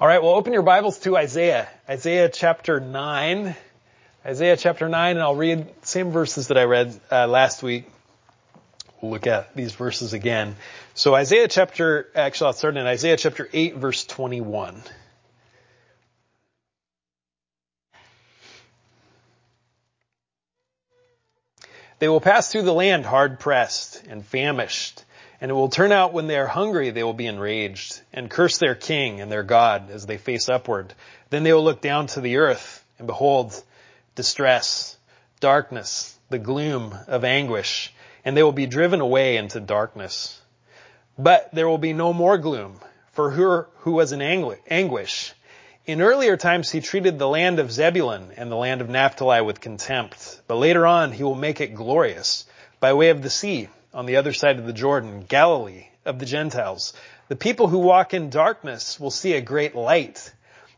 All right, well, open your Bibles to Isaiah. Isaiah chapter 9, and I'll read the same verses that I read last week. We'll look at these verses again. So I'll start in Isaiah chapter 8, verse 21. They will pass through the land hard-pressed and famished, and it will turn out when they are hungry, they will be enraged and curse their king and their God as they face upward. Then they will look down to the earth and behold distress, darkness, the gloom of anguish, and they will be driven away into darkness. But there will be no more gloom for her who was in anguish. In earlier times, he treated the land of Zebulun and the land of Naphtali with contempt. But later on, he will make it glorious by way of the sea on the other side of the Jordan, Galilee of the Gentiles. The people who walk in darkness will see a great light.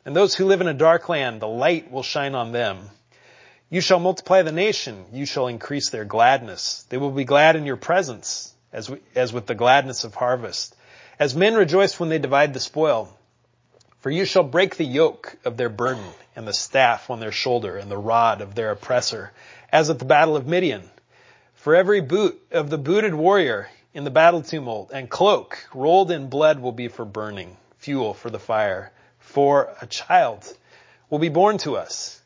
And those who live in a dark land, the light will shine on them. You shall multiply the nation. You shall increase their gladness. They will be glad in your presence as with the gladness of harvest, as men rejoice when they divide the spoil. For you shall break the yoke of their burden and the staff on their shoulder and the rod of their oppressor, as at the battle of Midian. For every boot of the booted warrior in the battle tumult and cloak rolled in blood will be for burning, fuel for the fire. For a child will be born to us,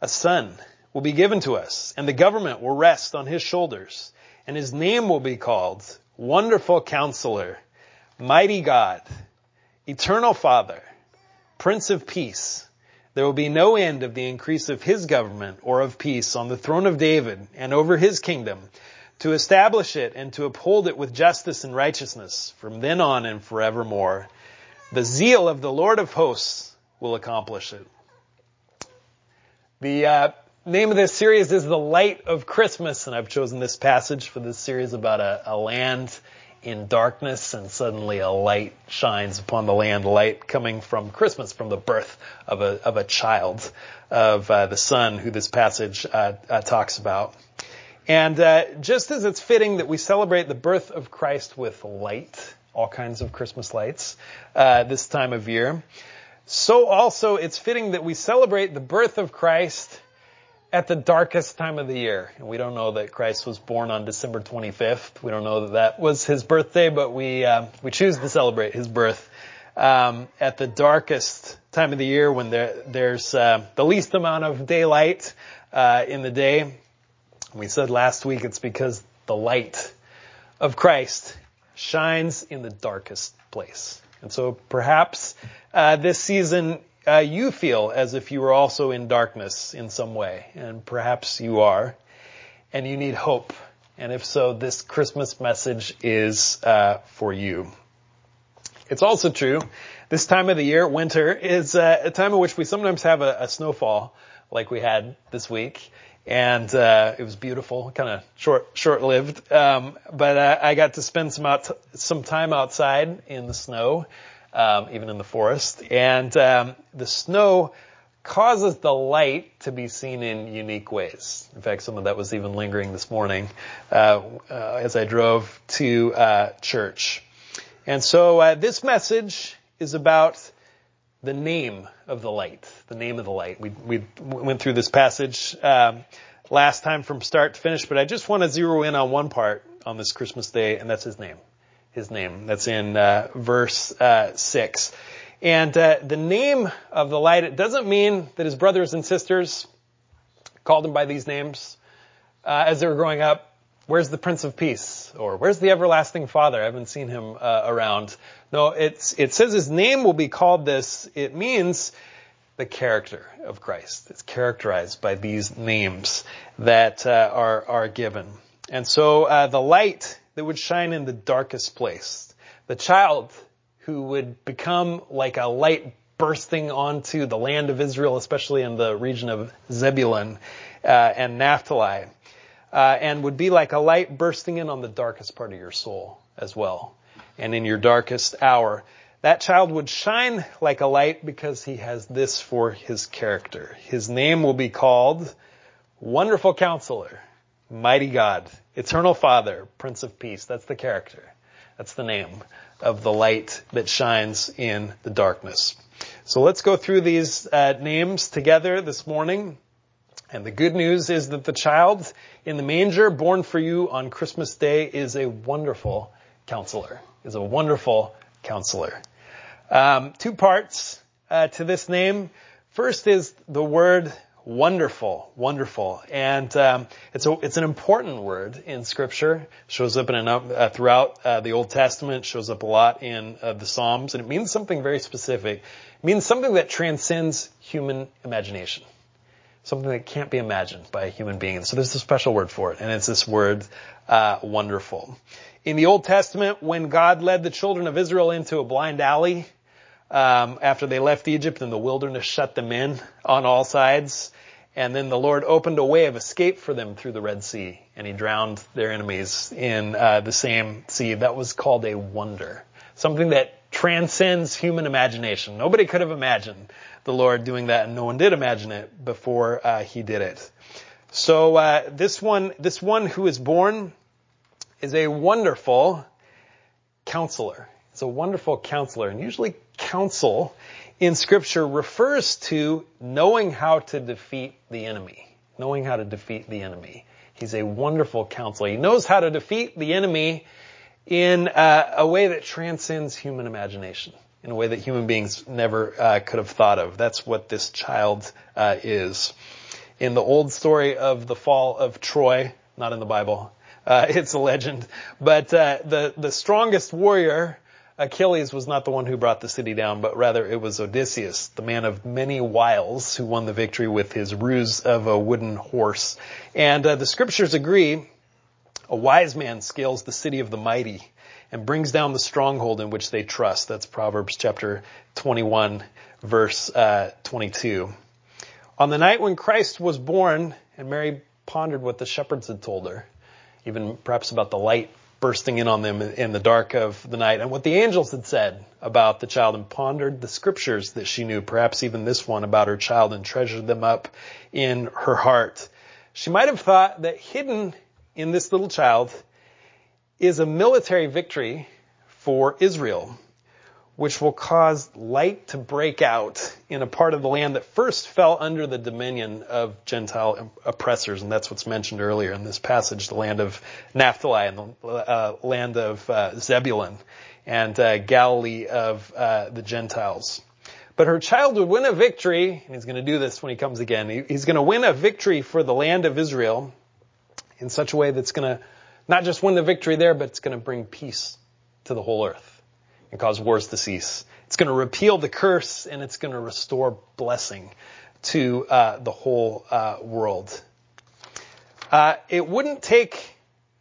a son will be given to us, and the government will rest on his shoulders, and his name will be called Wonderful Counselor, Mighty God, Eternal Father, Prince of Peace. There will be no end of the increase of his government or of peace on the throne of David and over his kingdom, to establish it and to uphold it with justice and righteousness from then on and forevermore. The zeal of the Lord of hosts will accomplish it. The name of this series is The Light of Christmas, and I've chosen this passage for this series about a land in darkness, and suddenly a light shines upon the land, light coming from Christmas, from the birth of a child, of the son who this passage talks about. And just as it's fitting that we celebrate the birth of Christ with light, all kinds of Christmas lights this time of year, so also it's fitting that we celebrate the birth of Christ at the darkest time of the year. And we don't know that Christ was born on December 25th. We don't know that that was his birthday, but we choose to celebrate his birth at the darkest time of the year, when there's the least amount of daylight in the day. We said last week it's because the light of Christ shines in the darkest place. And so perhaps this season you feel as if you were also in darkness in some way, and perhaps you are, and you need hope. And if so, this Christmas message is for you. It's also true, this time of the year, winter, is a time in which we sometimes have a snowfall like we had this week. And it was beautiful, kind of short-lived. But I got to spend some time outside in the snow. Even in the forest. And the snow causes the light to be seen in unique ways. In fact, some of that was even lingering this morning as I drove to church. And so this message is about the name of the light, the name of the light. We went through this passage last time from start to finish, but I just want to zero in on one part on this Christmas day, and that's his name. His name. That's in verse 6. And the name of the light, it doesn't mean that his brothers and sisters called him by these names as they were growing up. Where's the Prince of Peace? Or where's the Everlasting Father? I haven't seen him around. No, it says his name will be called this. It means the character of Christ. It's characterized by these names that are given. And so the light that would shine in the darkest place, the child who would become like a light bursting onto the land of Israel, especially in the region of Zebulun and Naphtali, and would be like a light bursting in on the darkest part of your soul as well. And in your darkest hour, that child would shine like a light because he has this for his character. His name will be called Wonderful Counselor, Mighty God, Eternal Father, Prince of Peace. That's the character. That's the name of the light that shines in the darkness. So let's go through these names together this morning. And the good news is that the child in the manger born for you on Christmas Day is a wonderful counselor, Two parts to this name. First is the word wonderful. And it's an important word in Scripture. Shows up throughout the Old Testament, shows up a lot in the Psalms, and it means something very specific. It means something that transcends human imagination, something that can't be imagined by a human being. And so there's a special word for it, and it's this word wonderful. In the Old Testament, when God led the children of Israel into a blind alley after they left Egypt, and the wilderness shut them in on all sides, and then the Lord opened a way of escape for them through the Red Sea, and he drowned their enemies in the same sea. That was called a wonder, something that transcends human imagination. Nobody could have imagined the Lord doing that, and no one did imagine it before he did it. So this one who is born is a wonderful counselor. It's a wonderful counselor. And usually counsel in Scripture refers to knowing how to defeat the enemy. He's a wonderful counselor. He knows how to defeat the enemy in a way that transcends human imagination, in a way that human beings never could have thought of. That's what this child is. In the old story of the fall of Troy, not in the Bible, it's a legend, but the strongest warrior, Achilles, was not the one who brought the city down, but rather it was Odysseus, the man of many wiles, who won the victory with his ruse of a wooden horse. And the Scriptures agree, a wise man scales the city of the mighty and brings down the stronghold in which they trust. That's Proverbs chapter 21, verse 22. On the night when Christ was born, and Mary pondered what the shepherds had told her, even perhaps about the light bursting in on them in the dark of the night, and what the angels had said about the child, and pondered the Scriptures that she knew, perhaps even this one about her child, and treasured them up in her heart. She might have thought that hidden in this little child is a military victory for Israel, which will cause light to break out in a part of the land that first fell under the dominion of Gentile oppressors. And that's what's mentioned earlier in this passage, the land of Naphtali and the land of Zebulun and Galilee of the Gentiles. But her child would win a victory, and he's going to do this when he comes again. He's going to win a victory for the land of Israel in such a way that's going to not just win the victory there, but it's going to bring peace to the whole earth and cause wars to cease. It's going to repeal the curse, and it's going to restore blessing to the whole world. It wouldn't take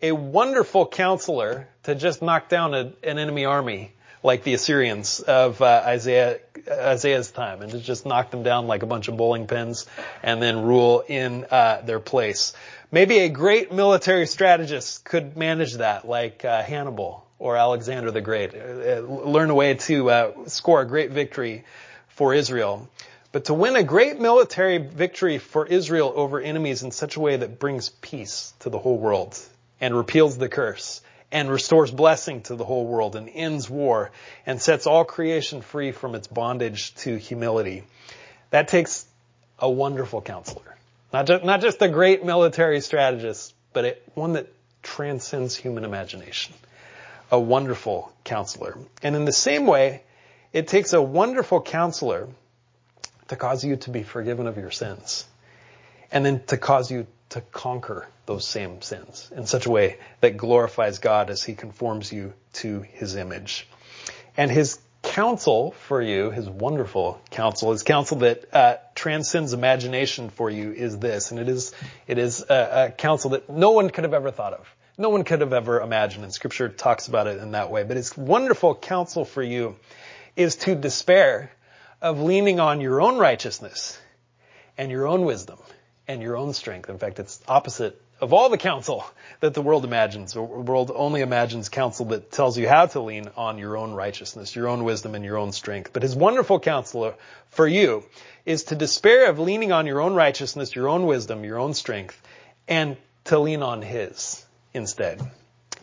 a wonderful counselor to just knock down an enemy army like the Assyrians of Isaiah's time, and to just knock them down like a bunch of bowling pins and then rule in their place. Maybe a great military strategist could manage that, like Hannibal or Alexander the Great. Learn a way to score a great victory for Israel. But to win a great military victory for Israel over enemies in such a way that brings peace to the whole world and repeals the curse and restores blessing to the whole world and ends war and sets all creation free from its bondage to humility, that takes a wonderful counselor. Not just a great military strategist, but one that transcends human imagination. A wonderful counselor. And in the same way, it takes a wonderful counselor to cause you to be forgiven of your sins, and then to cause you to conquer those same sins in such a way that glorifies God as he conforms you to his image. And his counsel for you, his wonderful counsel, his counsel that transcends imagination for you, is this, and it is a counsel that no one could have ever thought of, no one could have ever imagined, and Scripture talks about it in that way. But his wonderful counsel for you is to despair of leaning on your own righteousness and your own wisdom and your own strength. In fact, it's opposite of all the counsel that the world imagines. The world only imagines counsel that tells you how to lean on your own righteousness, your own wisdom, and your own strength. But his wonderful counsel for you is to despair of leaning on your own righteousness, your own wisdom, your own strength, and to lean on his instead.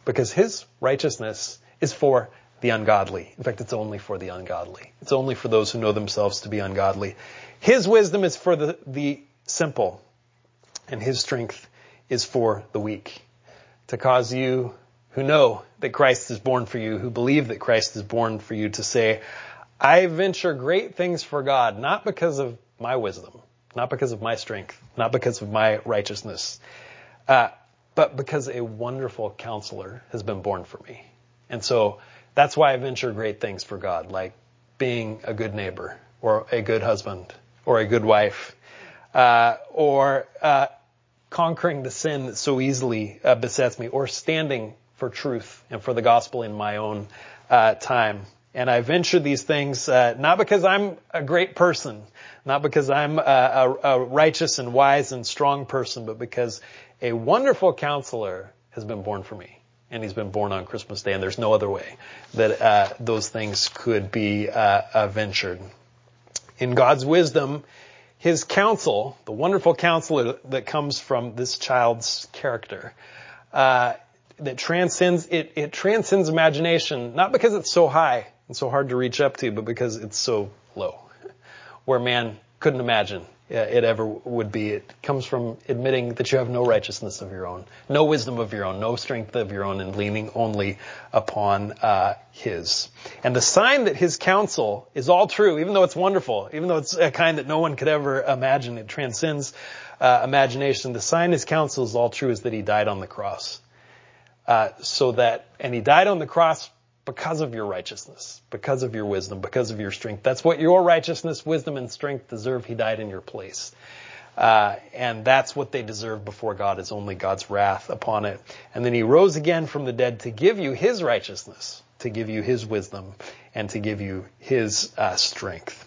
Because his righteousness is for the ungodly. In fact, it's only for the ungodly. It's only for those who know themselves to be ungodly. His wisdom is for the simple, and his strength is for the weak, to cause you who know that Christ is born for you, who believe that Christ is born for you, to say, I venture great things for God, not because of my wisdom, not because of my strength, not because of my righteousness, but because a wonderful counselor has been born for me. And so that's why I venture great things for God, like being a good neighbor or a good husband or a good wife, or conquering the sin that so easily besets me, or standing for truth and for the gospel in my own time. And I venture these things not because I'm a great person, not because I'm a righteous and wise and strong person, but because a wonderful counselor has been born for me. And he's been born on Christmas Day, and there's no other way that those things could be ventured. In God's wisdom, his counsel, the wonderful counselor that comes from this child's character, that transcends it transcends imagination, not because it's so high and so hard to reach up to, but because it's so low, where man couldn't imagine it ever would be. It comes from admitting that you have no righteousness of your own, no wisdom of your own, no strength of your own, and leaning only upon his. And the sign that his counsel is all true, even though it's wonderful, even though it's a kind that no one could ever imagine, it transcends imagination. The sign his counsel is all true is that he died on the cross. And he died on the cross because of your righteousness, because of your wisdom, because of your strength. That's what your righteousness, wisdom, and strength deserve. He died in your place. And that's what they deserve before God, is only God's wrath upon it. And then he rose again from the dead to give you his righteousness, to give you his wisdom, and to give you his strength.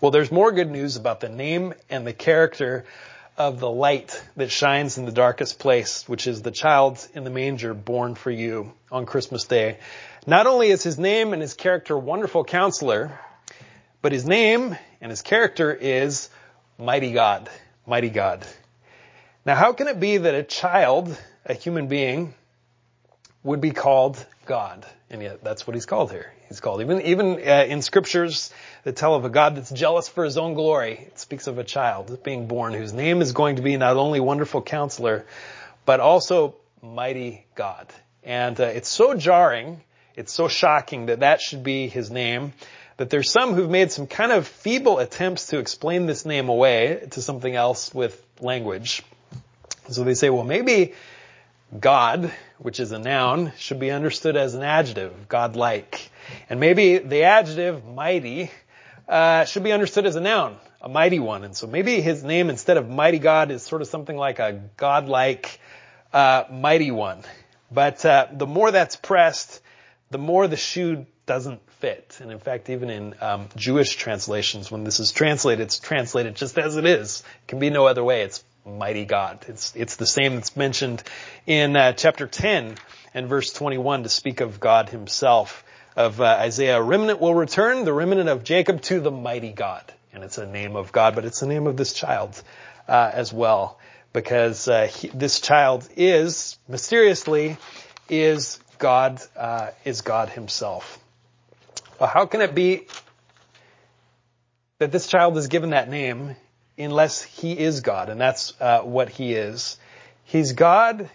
Well, there's more good news about the name and the character of the light that shines in the darkest place, which is the child in the manger born for you on Christmas Day. Not only is his name and his character Wonderful Counselor, but his name and his character is Mighty God, Mighty God. Now, how can it be that a child, a human being, would be called God? And yet that's what he's called here. He's called, even in scriptures that tell of a God that's jealous for his own glory, it speaks of a child being born whose name is going to be not only Wonderful Counselor, but also Mighty God. And it's so jarring, it's so shocking that that should be his name, that there's some who've made some kind of feeble attempts to explain this name away to something else with language. So they say, well, maybe God, which is a noun, should be understood as an adjective, godlike. And maybe the adjective mighty should be understood as a noun, a mighty one. And so maybe his name, instead of Mighty God, is sort of something like a godlike, mighty one. But the more that's pressed, the more the shoe doesn't fit. And in fact, even in Jewish translations, when this is translated, it's translated just as it is. It can be no other way. It's Mighty God. It's the same that's mentioned in chapter 10 and verse 21 to speak of God himself, of Isaiah. A remnant will return, the remnant of Jacob, to the Mighty God. And it's a name of God, but it's the name of this child as well, because this child is, mysteriously, is God himself. Well, how can it be that this child is given that name unless he is God? And that's what he is. He's God.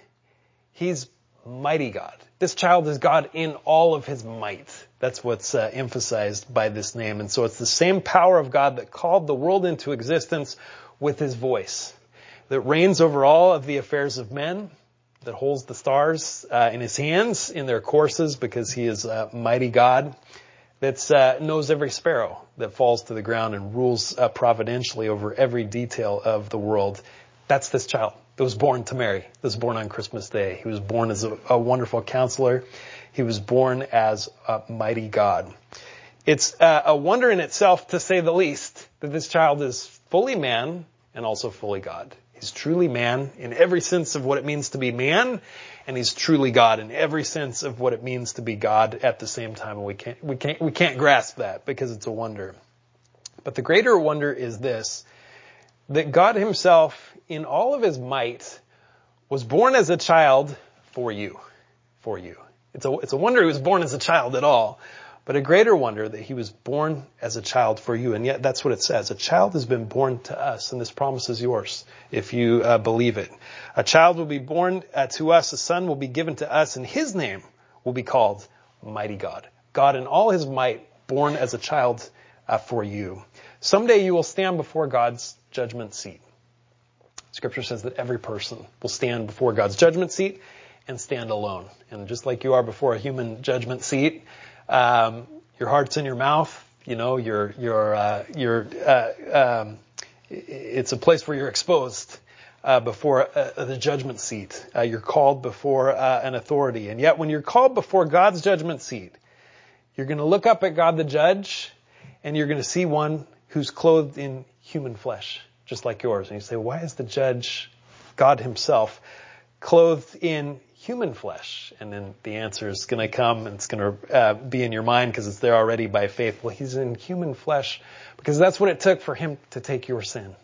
He's Mighty God. This child is God in all of his might. That's what's emphasized by this name. And so it's the same power of God that called the world into existence with his voice, that reigns over all of the affairs of men, that holds the stars in his hands in their courses, because he is Mighty God, that knows every sparrow that falls to the ground and rules providentially over every detail of the world. That's this child that was born to Mary, that was born on Christmas Day. He was born as a Wonderful Counselor. He was born as a Mighty God. It's a wonder in itself, to say the least, that this child is fully man and also fully God. He's truly man in every sense of what it means to be man, and he's truly God in every sense of what it means to be God at the same time. And we can't grasp that, because it's a wonder. But the greater wonder is this, that God himself, in all of his might, was born as a child for you. It's a wonder he was born as a child at all, but a greater wonder that he was born as a child for you. And yet that's what it says. A child has been born to us, and this promise is yours if you believe it. A child will be born to us. A son will be given to us, and his name will be called Mighty God. God in all his might, born as a child for you. Someday you will stand before God's judgment seat. Scripture says that every person will stand before God's judgment seat and stand alone. And just like you are before a human judgment seat, your heart's in your mouth. You know, it's a place where you're exposed before the judgment seat. You're called before an authority. And yet when you're called before God's judgment seat, you're going to look up at God the judge, and you're going to see one who's clothed in human flesh, just like yours. And you say, why is the judge, God himself, clothed in human flesh? And then the answer is going to come, and it's going to be in your mind because it's there already by faith. Well, he's in human flesh because that's what it took for him to take your sin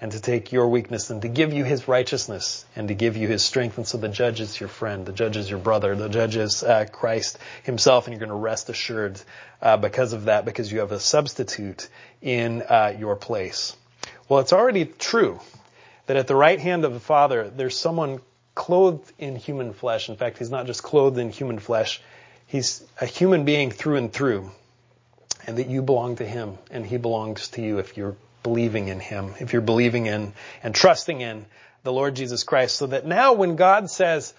and to take your weakness and to give you his righteousness and to give you his strength. And so the judge is your friend. The judge is your brother. The judge is Christ himself. And you're going to rest assured because of that, because you have a substitute in your place. Well, it's already true that at the right hand of the Father, there's someone clothed in human flesh. In fact, he's not just clothed in human flesh. He's a human being through and through, and that you belong to him and he belongs to you if you're believing in him, if you're believing in and trusting in the Lord Jesus Christ. So that now when God says,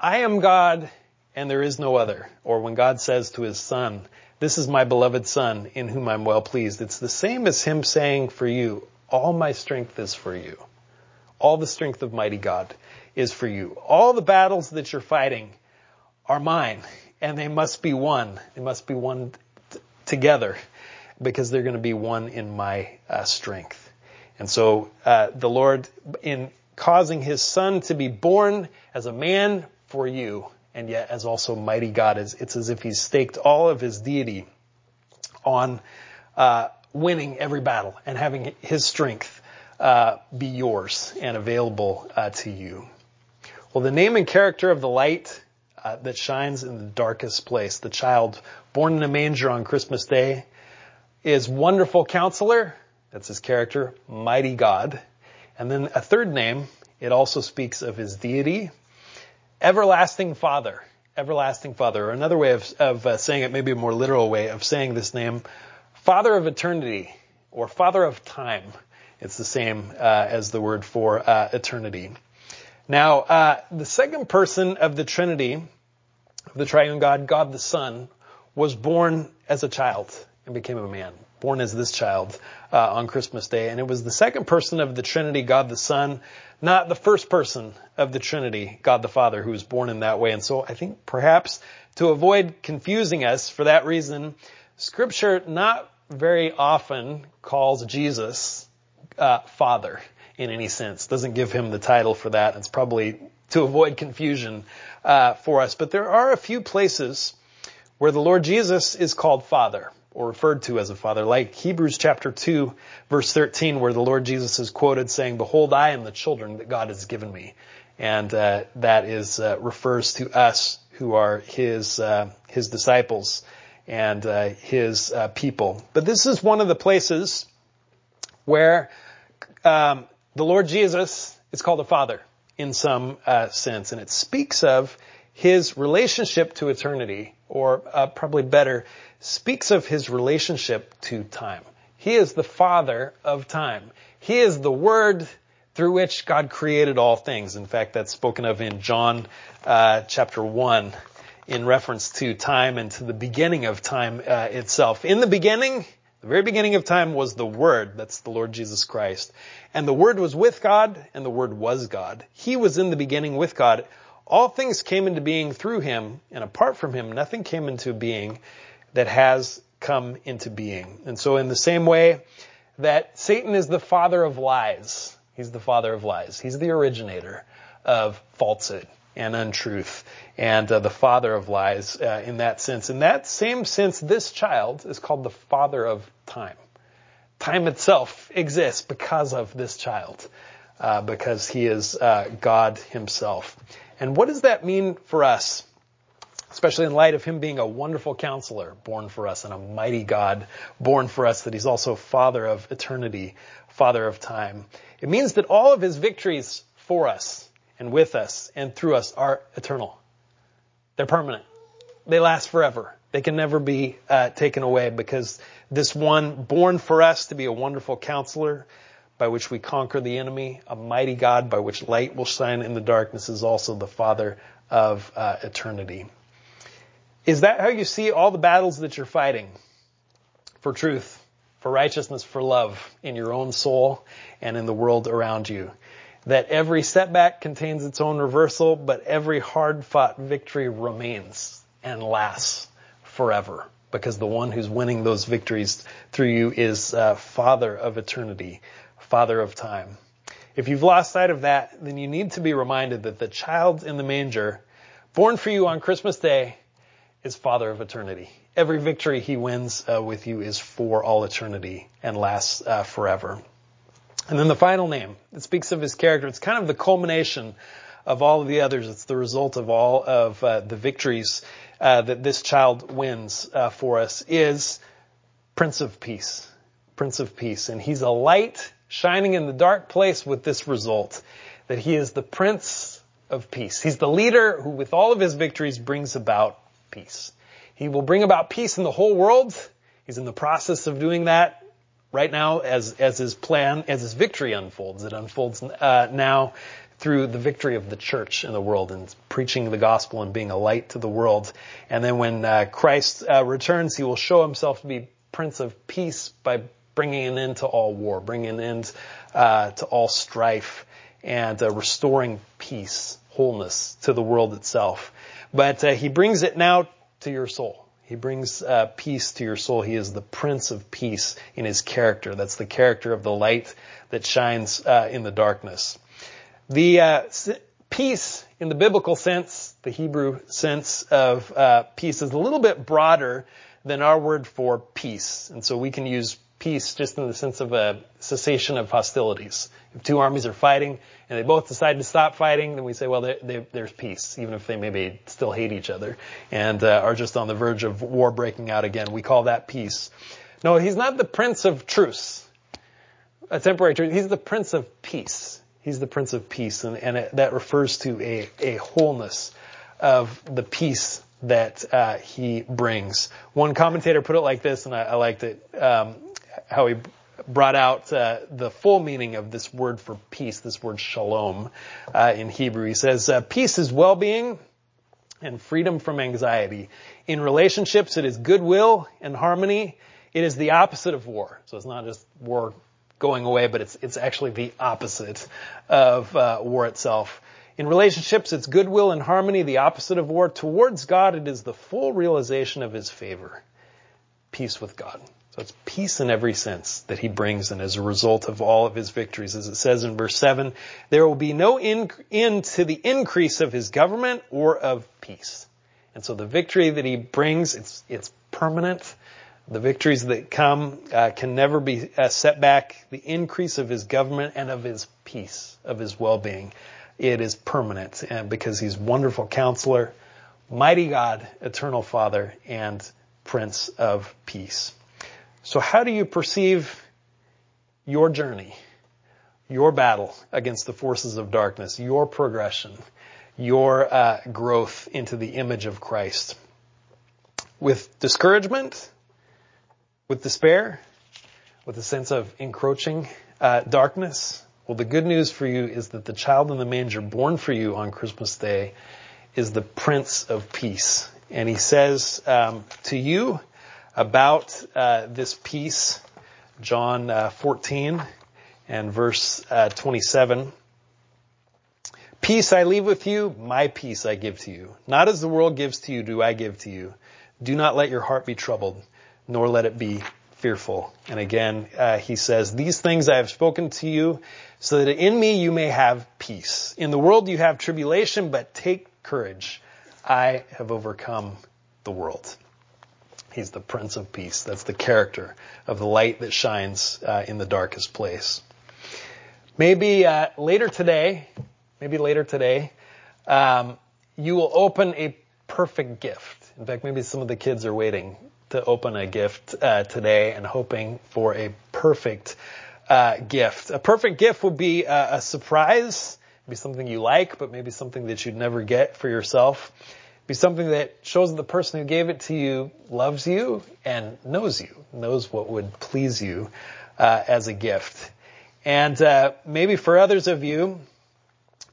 I am God and there is no other, or when God says to his son, this is my beloved son in whom I'm well pleased, it's the same as him saying for you, all my strength is for you. All the strength of mighty God is for you. All the battles that you're fighting are mine, and they must be won. They must be won together, because they're going to be won in my strength. And so the Lord, in causing his son to be born as a man for you, and yet as also mighty God, it's as if he's staked all of his deity on winning every battle and having his strength be yours and available to you. Well, the name and character of the light that shines in the darkest place, the child born in a manger on Christmas Day, is Wonderful Counselor. That's his character, Mighty God. And then a third name, it also speaks of his deity, Everlasting Father. Everlasting Father, or another way of saying it, maybe a more literal way of saying this name, Father of Eternity, or Father of Time. It's the same as the word for eternity. Now, the second person of the Trinity, of the triune God, God the Son, was born as a child and became a man, born as this child on Christmas Day. And it was the second person of the Trinity, God the Son, not the first person of the Trinity, God the Father, who was born in that way. And so I think perhaps to avoid confusing us for that reason, Scripture not very often calls Jesus Father in any sense, doesn't give him the title for that. It's probably to avoid confusion for us. But there are a few places where the Lord Jesus is called Father or referred to as a father, like Hebrews chapter 2, verse 13, where the Lord Jesus is quoted saying, behold, I am the children that God has given me. And that is refers to us who are his disciples and his people. But this is one of the places where the Lord Jesus is called a father in some sense. And it speaks of his relationship to eternity, or probably better, speaks of his relationship to time. He is the father of time. He is the word through which God created all things. In fact, that's spoken of in John chapter 1 in reference to time and to the beginning of time itself. In the beginning, the very beginning of time, was the Word. That's the Lord Jesus Christ. And the Word was with God, and the Word was God. He was in the beginning with God. All things came into being through him, and apart from him, nothing came into being that has come into being. And so in the same way that Satan is the father of lies, he's the father of lies. He's the originator of falsehood and untruth, and the father of lies in that sense. In that same sense, this child is called the father of time. Time itself exists because of this child, because he is God himself. And what does that mean for us? especially in light of him being a wonderful counselor born for us and a mighty God born for us, that he's also Father of eternity, Father of time. It means that all of his victories for us and with us and through us are eternal. They're permanent. They last forever. They can never be taken away, because this one born for us to be a wonderful counselor by which we conquer the enemy, a mighty God by which light will shine in the darkness, is also the Father of eternity. Is that how you see all the battles that you're fighting for truth, for righteousness, for love in your own soul and in the world around you? That every setback contains its own reversal, but every hard-fought victory remains and lasts forever, because the one who's winning those victories through you is Father of eternity, Father of time. If you've lost sight of that, then you need to be reminded that the child in the manger, born for you on Christmas Day, is Father of eternity. Every victory he wins with you is for all eternity and lasts forever. And then the final name, it speaks of his character. It's kind of the culmination of all of the others. It's the result of all of the victories that this child wins for us, is Prince of Peace. Prince of Peace. And he's a light shining in the dark place, with this result, that he is the Prince of Peace. He's the leader who, with all of his victories, brings about peace. He will bring about peace in the whole world. He's in the process of doing that right now, as his plan, as his victory unfolds. It unfolds now through the victory of the church in the world and preaching the gospel and being a light to the world. And then when Christ returns, he will show himself to be Prince of Peace by bringing an end to all war, bringing an end to all strife, and restoring peace, wholeness to the world itself. But he brings it now to your soul. He brings peace to your soul. He is the Prince of Peace in his character. That's the character of the light that shines in the darkness. The peace in the biblical sense, the Hebrew sense of peace, is a little bit broader than our word for peace. And so we can use peace just in the sense of a cessation of hostilities. If two armies are fighting and they both decide to stop fighting, then we say, well, there's peace, even if they maybe still hate each other and are just on the verge of war breaking out again. We call that peace. No, he's not the Prince of Truce, a temporary truce. He's the Prince of Peace. He's the Prince of Peace, and that refers to a wholeness of the peace that he brings. One commentator put it like this, and I liked it, how he brought out the full meaning of this word for peace, this word shalom in Hebrew. He says, peace is well-being and freedom from anxiety. In relationships, it is goodwill and harmony. It is the opposite of war. So it's not just war going away, but it's actually the opposite of war itself. In relationships, it's goodwill and harmony, the opposite of war. Towards God, it is the full realization of his favor. Peace with God. So it's peace in every sense that he brings, and as a result of all of his victories, as it says in verse 7, there will be no end to the increase of his government or of peace. And so the victory that he brings, it's permanent. The victories that come can never be set back. The increase of his government and of his peace, of his well-being, it is permanent, and because he's wonderful counselor, mighty God, eternal Father, and Prince of Peace. So how do you perceive your journey, your battle against the forces of darkness, your progression, your growth into the image of Christ? With discouragement, with despair, with a sense of encroaching darkness? Well, the good news for you is that the child in the manger born for you on Christmas Day is the Prince of Peace. And he says to you, about this peace, John 14 and verse 27. Peace I leave with you, my peace I give to you. Not as the world gives to you do I give to you. Do not let your heart be troubled, nor let it be fearful. And again, he says, these things I have spoken to you, so that in me you may have peace. In the world you have tribulation, but take courage. I have overcome the world. He's the Prince of Peace. That's the character of the light that shines in the darkest place. Maybe later today, you will open a perfect gift. In fact, maybe some of the kids are waiting to open a gift today and hoping for a perfect gift. A perfect gift would be a surprise. It'd be something you like, but maybe something that you'd never get for yourself. It'd be something that shows that the person who gave it to you loves you and knows you, knows what would please you as a gift. And maybe for others of you,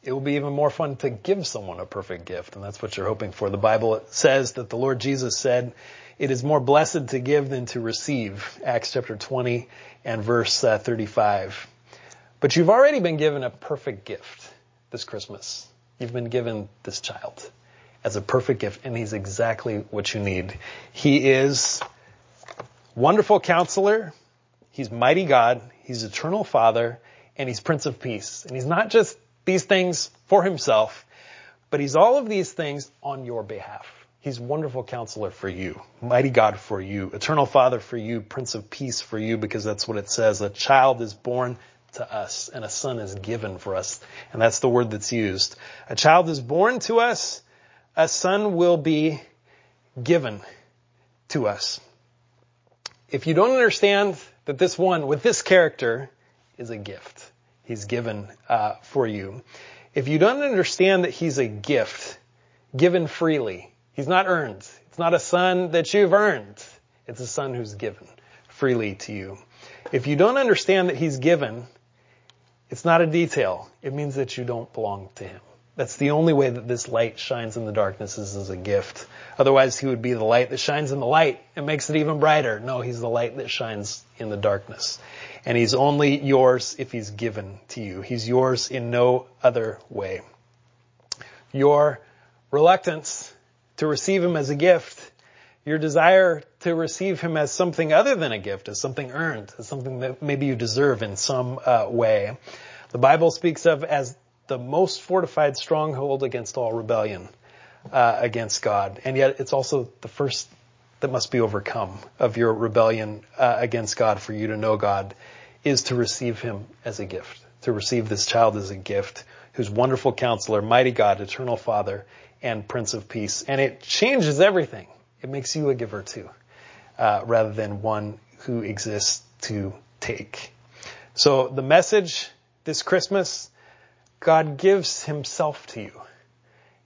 it will be even more fun to give someone a perfect gift, and that's what you're hoping for. The Bible says that the Lord Jesus said, "It is more blessed to give than to receive," Acts chapter 20 and verse 35. But you've already been given a perfect gift this Christmas. You've been given this child as a perfect gift, and he's exactly what you need. He is Wonderful Counselor, he's Mighty God, he's Eternal Father, and he's Prince of Peace. And he's not just these things for himself, but he's all of these things on your behalf. He's Wonderful Counselor for you, Mighty God for you, Eternal Father for you, Prince of Peace for you, because that's what it says. A child is born to us, and a son is given for us, and that's the word that's used. A child is born to us, a son will be given to us. If you don't understand that this one with this character is a gift, he's given for you. If you don't understand that he's a gift given freely, he's not earned. It's not a son that you've earned. It's a son who's given freely to you. If you don't understand that he's given, it's not a detail. It means that you don't belong to him. That's the only way that this light shines in the darkness, is as a gift. Otherwise, he would be the light that shines in the light and makes it even brighter. No, he's the light that shines in the darkness. And he's only yours if he's given to you. He's yours in no other way. Your reluctance to receive him as a gift, your desire to receive him as something other than a gift, as something earned, as something that maybe you deserve in some way, the Bible speaks of as the most fortified stronghold against all rebellion against God. And yet it's also the first that must be overcome of your rebellion against God for you to know God, is to receive him as a gift, to receive this child as a gift, who's Wonderful Counselor, Mighty God, Eternal Father, and Prince of Peace. And it changes everything. It makes you a giver too, rather than one who exists to take. So the message this Christmas, God gives himself to you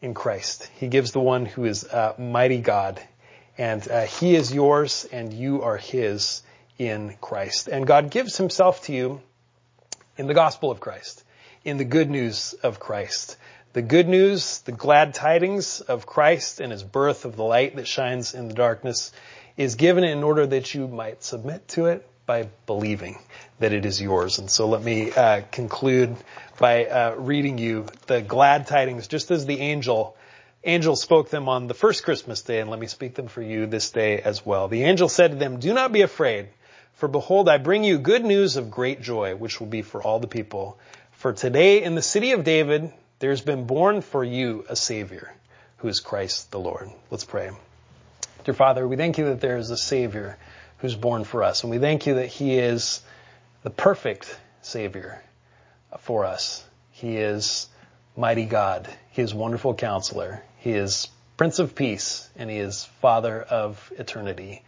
in Christ. He gives the one who is Mighty God, and he is yours and you are his in Christ. And God gives himself to you in the gospel of Christ, in the good news of Christ. The good news, the glad tidings of Christ and his birth of the light that shines in the darkness, is given in order that you might submit to it by believing that it is yours. And so let me conclude by reading you the glad tidings, just as the angel spoke them on the first Christmas day, and let me speak them for you this day as well. The angel said to them, "Do not be afraid, for behold, I bring you good news of great joy, which will be for all the people. For today in the city of David, there's been born for you a Savior, who is Christ the Lord." Let's pray. Dear Father, we thank you that there is a Savior who's born for us. And we thank you that he is the perfect Savior for us. He is Mighty God. He is Wonderful Counselor. He is Prince of Peace. And he is Father of Eternity.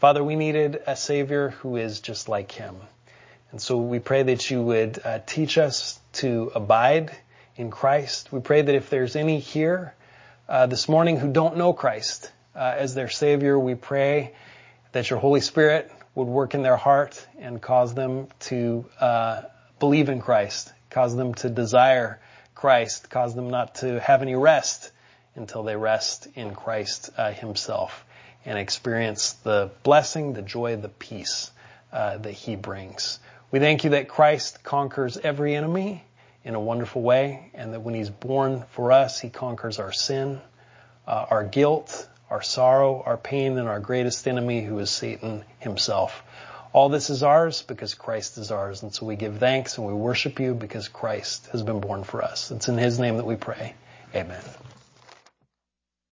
Father, we needed a Savior who is just like him. And so we pray that you would teach us to abide in Christ. We pray that if there's any here this morning who don't know Christ as their Savior, we pray that your Holy Spirit would work in their heart and cause them to believe in Christ, cause them to desire Christ, cause them not to have any rest until they rest in Christ himself and experience the blessing, the joy, the peace that he brings. We thank you that Christ conquers every enemy in a wonderful way, and that when he's born for us, he conquers our sin, our guilt, our sorrow, our pain, and our greatest enemy, who is Satan himself. All this is ours because Christ is ours, and so we give thanks and we worship you because Christ has been born for us. It's in his name that we pray. Amen.